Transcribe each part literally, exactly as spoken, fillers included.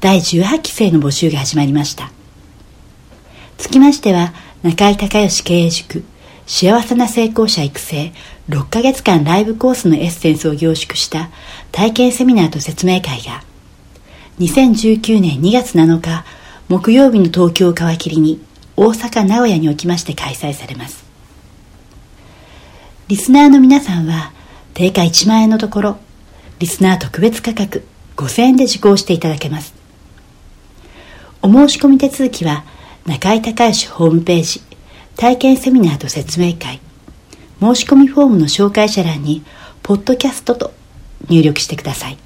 だいじゅうはちきせいの募集が始まりました。つきましては、中井孝義経営塾幸せな成功者育成ろっかげつかんライブコースのエッセンスを凝縮した体験セミナーと説明会がにせんじゅうきゅうねんにがつなのか木曜日の東京を皮切りに大阪、名古屋におきまして開催されます。リスナーの皆さんは定価いちまんえんのところ、リスナー特別価格ごせんえんで受講していただけます。お申し込み手続きは中井孝義ホームページ体験セミナーと説明会申し込みフォームの紹介者欄にポッドキャストと入力してください。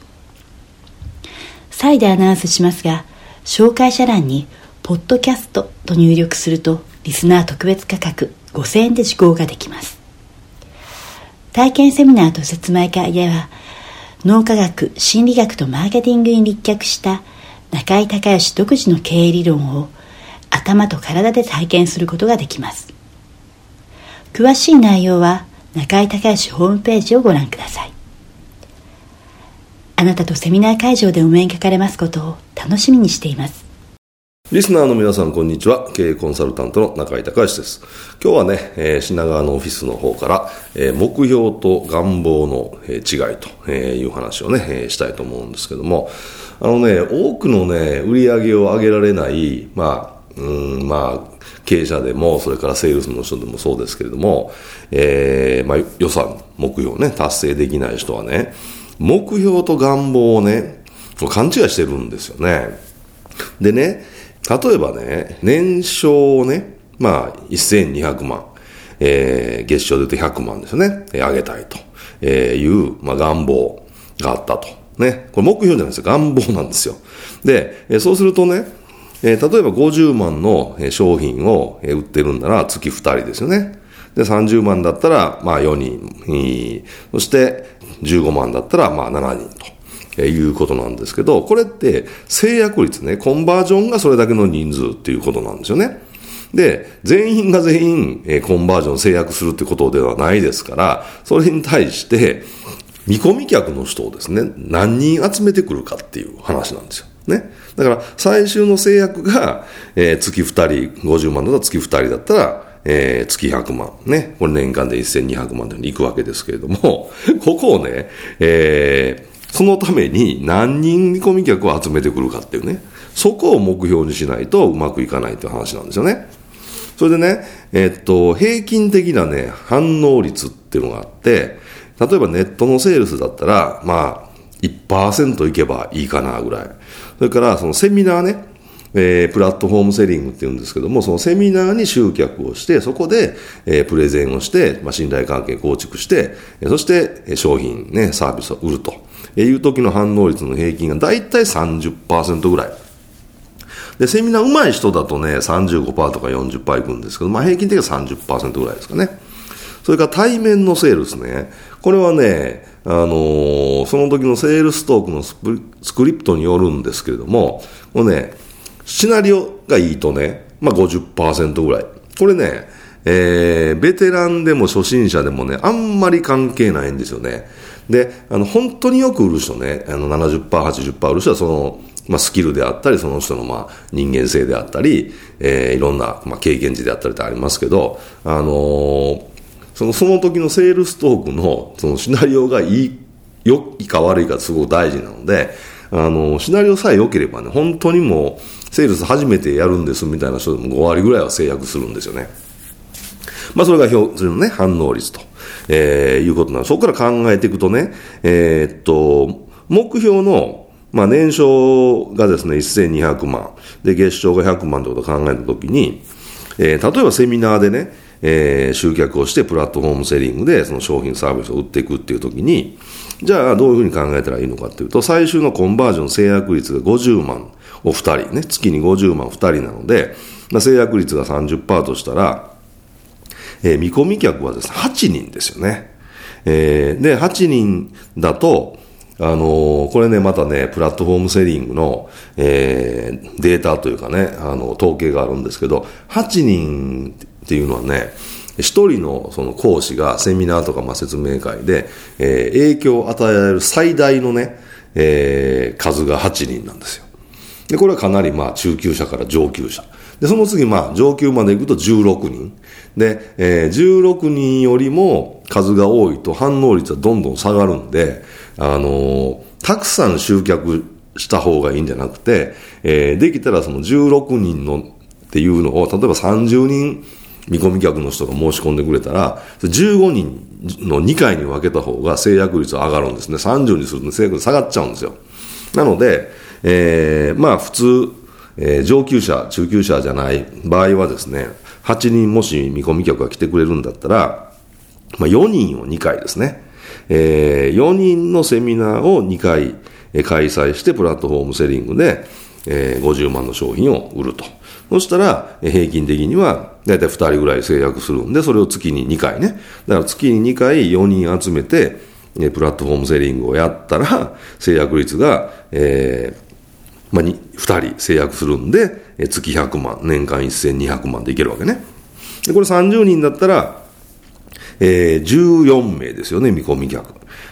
再でアナウンスしますが、紹介者欄にポッドキャストと入力するとリスナー特別価格ごせんえんで受講ができます。体験セミナーと説明会では脳科学、心理学とマーケティングに立脚した中井孝義独自の経営理論を頭と体で体験することができます。詳しい内容は中井孝義ホームページをご覧ください。あなたとセミナー会場でお目にかかれますことを楽しみにしています。リスナーの皆さん、こんにちは。経営コンサルタントの中井孝義です。今日はね、えー、品川のオフィスの方から、えー、目標と願望の、えー、違いと、えー、いう話をね、えー、したいと思うんですけども、あのね、多くのね、売り上げを上げられない、まあ、うーん、まあ、経営者でも、それからセールスの人でもそうですけれども、えー、まあ、予算、目標ね、達成できない人はね、目標と願望をね、勘違いしてるんですよね。でね、例えばね、年商をね、まあ、せんにひゃくまん、えー、月商で言うとひゃくまんですよね、上げたいという、まあ、願望があったと。ね。これ目標じゃないですよ。願望なんですよ。で、そうするとね、例えばごじゅうまんの商品を売ってるんなら月ふたりですよね。で、さんじゅうまんだったら、まあよにん、そしてじゅうごまんだったら、まあしちにんと。いうことなんですけど、これって制約率ね、コンバージョンがそれだけの人数っていうことなんですよね。で、全員が全員、えー、コンバージョン制約するってことではないですから、それに対して見込み客の人をですね、何人集めてくるかっていう話なんですよね。だから最終の制約が、えー、月ふたり、ごじゅうまんだったら月ふたりだったら、えー、月ひゃくまんね、これ年間でせんにひゃくまんでいくわけですけれども、ここをね、えーそのために何人見込み客を集めてくるかっていうね、そこを目標にしないとうまくいかないという話なんですよね。それでね、えっと、平均的なね、反応率っていうのがあって、例えばネットのセールスだったら、まあ、いちパーセント いけばいいかなぐらい。それから、そのセミナーね、えー、プラットフォームセリングって言うんですけども、そのセミナーに集客をして、そこで、えー、プレゼンをして、まあ、信頼関係構築して、そして、商品ね、サービスを売るという時の反応率の平均がだいたい さんじゅっパーセント ぐらい。で、セミナー上手い人だとね、さんじゅうごパーセント とか よんじゅっパーセント いくんですけど、まあ、平均的には さんじゅっパーセント ぐらいですかね。それから対面のセールスね。これはね、あのー、その時のセールストークのスプ、スクリプトによるんですけれども、このね、シナリオがいいとね、まあ、ごじゅっパーセント ぐらい。これね、えー、ベテランでも初心者でもね、あんまり関係ないんですよね。で、あの、本当によく売る人ね、あの、ななじゅっパーセント、はちじゅっパーセント 売る人は、その、まあ、スキルであったり、その人の、まあ、人間性であったり、えー、いろんな、まあ、経験値であったりってありますけど、あのー、その、その時のセールストークの、そのシナリオがいい、良いか悪いかすごく大事なので、あのシナリオさえ良ければね、本当にもうセールス初めてやるんですみたいな人でもご割ぐらいは制約するんですよね。まあそれが標準のね反応率と、えー、いうことなんです。そこから考えていくとね、えー、っと目標のまあ年商がですねせんにひゃくまんで月商がひゃくまんってことを考えたときに、えー、例えばセミナーでね、えー、集客をしてプラットフォームセリングでその商品サービスを売っていくっていうときに、じゃあどういうふうに考えたらいいのかっていうと、最終のコンバージョン制約率がごじゅうまんをふたりね、月にごじゅうまんふたりなので、まあ、制約率が さんじゅっパーセント としたら、えー、見込み客はですねはちにんですよね、えー、ではちにんだとあのー、これね、またね、プラットフォームセリングの、えー、データというかね、あの、統計があるんですけど、はちにんっていうのはね、ひとりのその講師がセミナーとか、まあ、説明会で、えー、影響を与えられる最大のね、えー、数がはちにんなんですよ。で、これはかなりまあ、中級者から上級者。で、その次まあ、上級まで行くとじゅうろくにん。で、えー、じゅうろくにんよりも数が多いと反応率はどんどん下がるんで、あのー、たくさん集客した方がいいんじゃなくて、えー、できたらそのじゅうろくにんのっていうのを、例えばさんじゅうにん見込み客の人が申し込んでくれたら、じゅうごにんのにかいに分けた方が制約率は上がるんですね。さんじゅうにすると制約率下がっちゃうんですよ。なので、えー、まあ普通、えー、上級者、中級者じゃない場合はですね、はちにんもし見込み客が来てくれるんだったら、まあよにんをにかいですね。えー、よにんのセミナーをにかい開催してプラットフォームセリングで、えー、ごじゅうまんの商品を売ると。そしたら平均的にはだいたいふたりぐらい制約するんで、それを月ににかいね。だから月ににかいよにん集めてプラットフォームセリングをやったら制約率が、えーまあ、ふたり制約するんで月ひゃくまん、年間せんにひゃくまんでいけるわけね。でこれさんじゅうにんだったらえー、じゅうよんめいですよね、見込み客。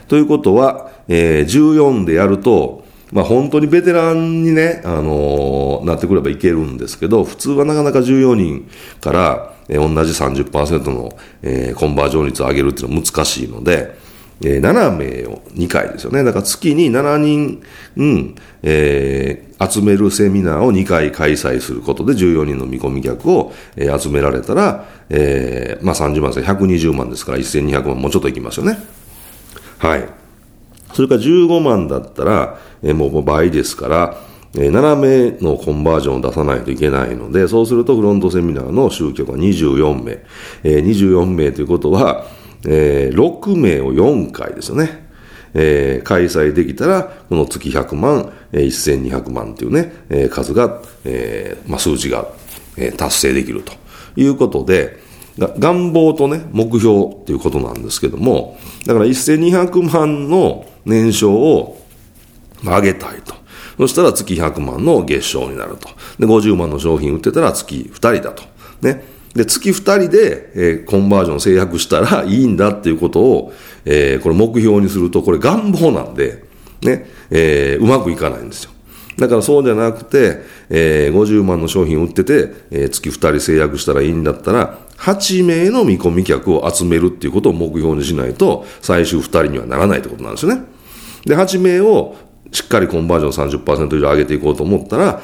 ということは、えー、じゅうよんでやると、まあ本当にベテランにね、あのー、なってくればいけるんですけど、普通はなかなかじゅうよにんから、えー、同じ さんじゅっパーセント の、えー、コンバージョン率を上げるっていうのは難しいので、えー、ななめいをにかいですよね。だから月にしちにん、うんえー、集めるセミナーをにかい開催することでじゅうよにんの見込み客を、えー、集められたら、えー、まあさんじゅうまんですからひゃくにじゅうまんですからせんにひゃくまんもうちょっといきますよね。はい。それからじゅうごまんだったら、えー、もう倍ですから、えー、ななめいのコンバージョンを出さないといけないので、そうするとフロントセミナーの集客はにじゅうよんめい。えー、にじゅうよんめいということは、えー、ろくめいをよんかいですよね、えー、開催できたらこの月ひゃくまん、えー、せんにひゃくまんというね、えー、数が、えーまあ、数字が、えー、達成できるということで、願望とね目標ということなんですけども、だからせんにひゃくまんの年商を上げたいと。そしたら月ひゃくまんの月商になると。でごじゅうまんの商品売ってたら月ふたりだとね。で、月ふたりで、えー、コンバージョン制約したらいいんだっていうことを、えー、これ目標にすると、これ願望なんで、ね、えー、うまくいかないんですよ。だからそうじゃなくて、えー、ごじゅうまんの商品売ってて、えー、月ふたり制約したらいいんだったら、はちめいの見込み客を集めるっていうことを目標にしないと、最終ふたりにはならないってことなんですよね。で、はちめいを、しっかりコンバージョン さんじゅっパーセント 以上上げていこうと思ったら、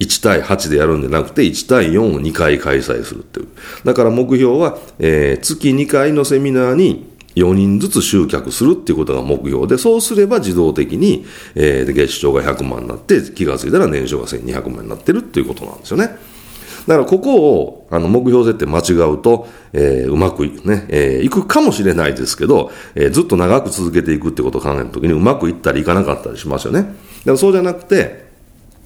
いち対はちでやるんじゃなくて、いち対よんをにかい開催するっていう。だから目標は、えー、月にかいのセミナーによにんずつ集客するっていうことが目標で、そうすれば自動的に、えー、月商がひゃくまんになって、気がついたら年商がせんにひゃくまんになってるっていうことなんですよね。だからここを、あの、目標設定間違うと、えー、うまくいくね、えー、いくかもしれないですけど、えー、ずっと長く続けていくってことを考えるときにうまくいったりいかなかったりしますよね。だからそうじゃなくて、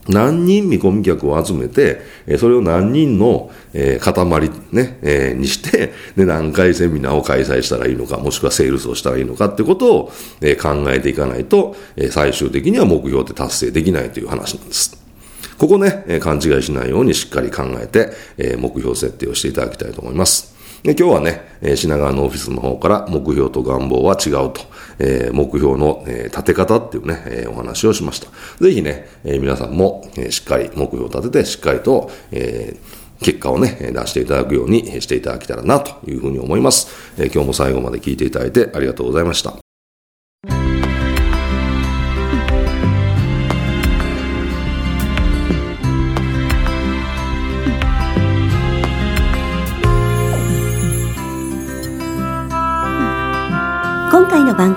何人見込み客を集めて、えー、それを何人の、えー、塊ね、えー、にして、で、何回セミナーを開催したらいいのか、もしくはセールスをしたらいいのかってことを、えー、考えていかないと、えー、最終的には目標って達成できないという話なんです。ここね、えー、勘違いしないようにしっかり考えて、えー、目標設定をしていただきたいと思います。で今日はね、えー、品川のオフィスの方から目標と願望は違うと、えー、目標の、えー、立て方っていうね、えー、お話をしました。ぜひね、えー、皆さんも、えー、しっかり目標を立てて、しっかりと、えー、結果をね、出していただくようにしていただけたらなというふうに思います。えー、今日も最後まで聞いていただいてありがとうございました。番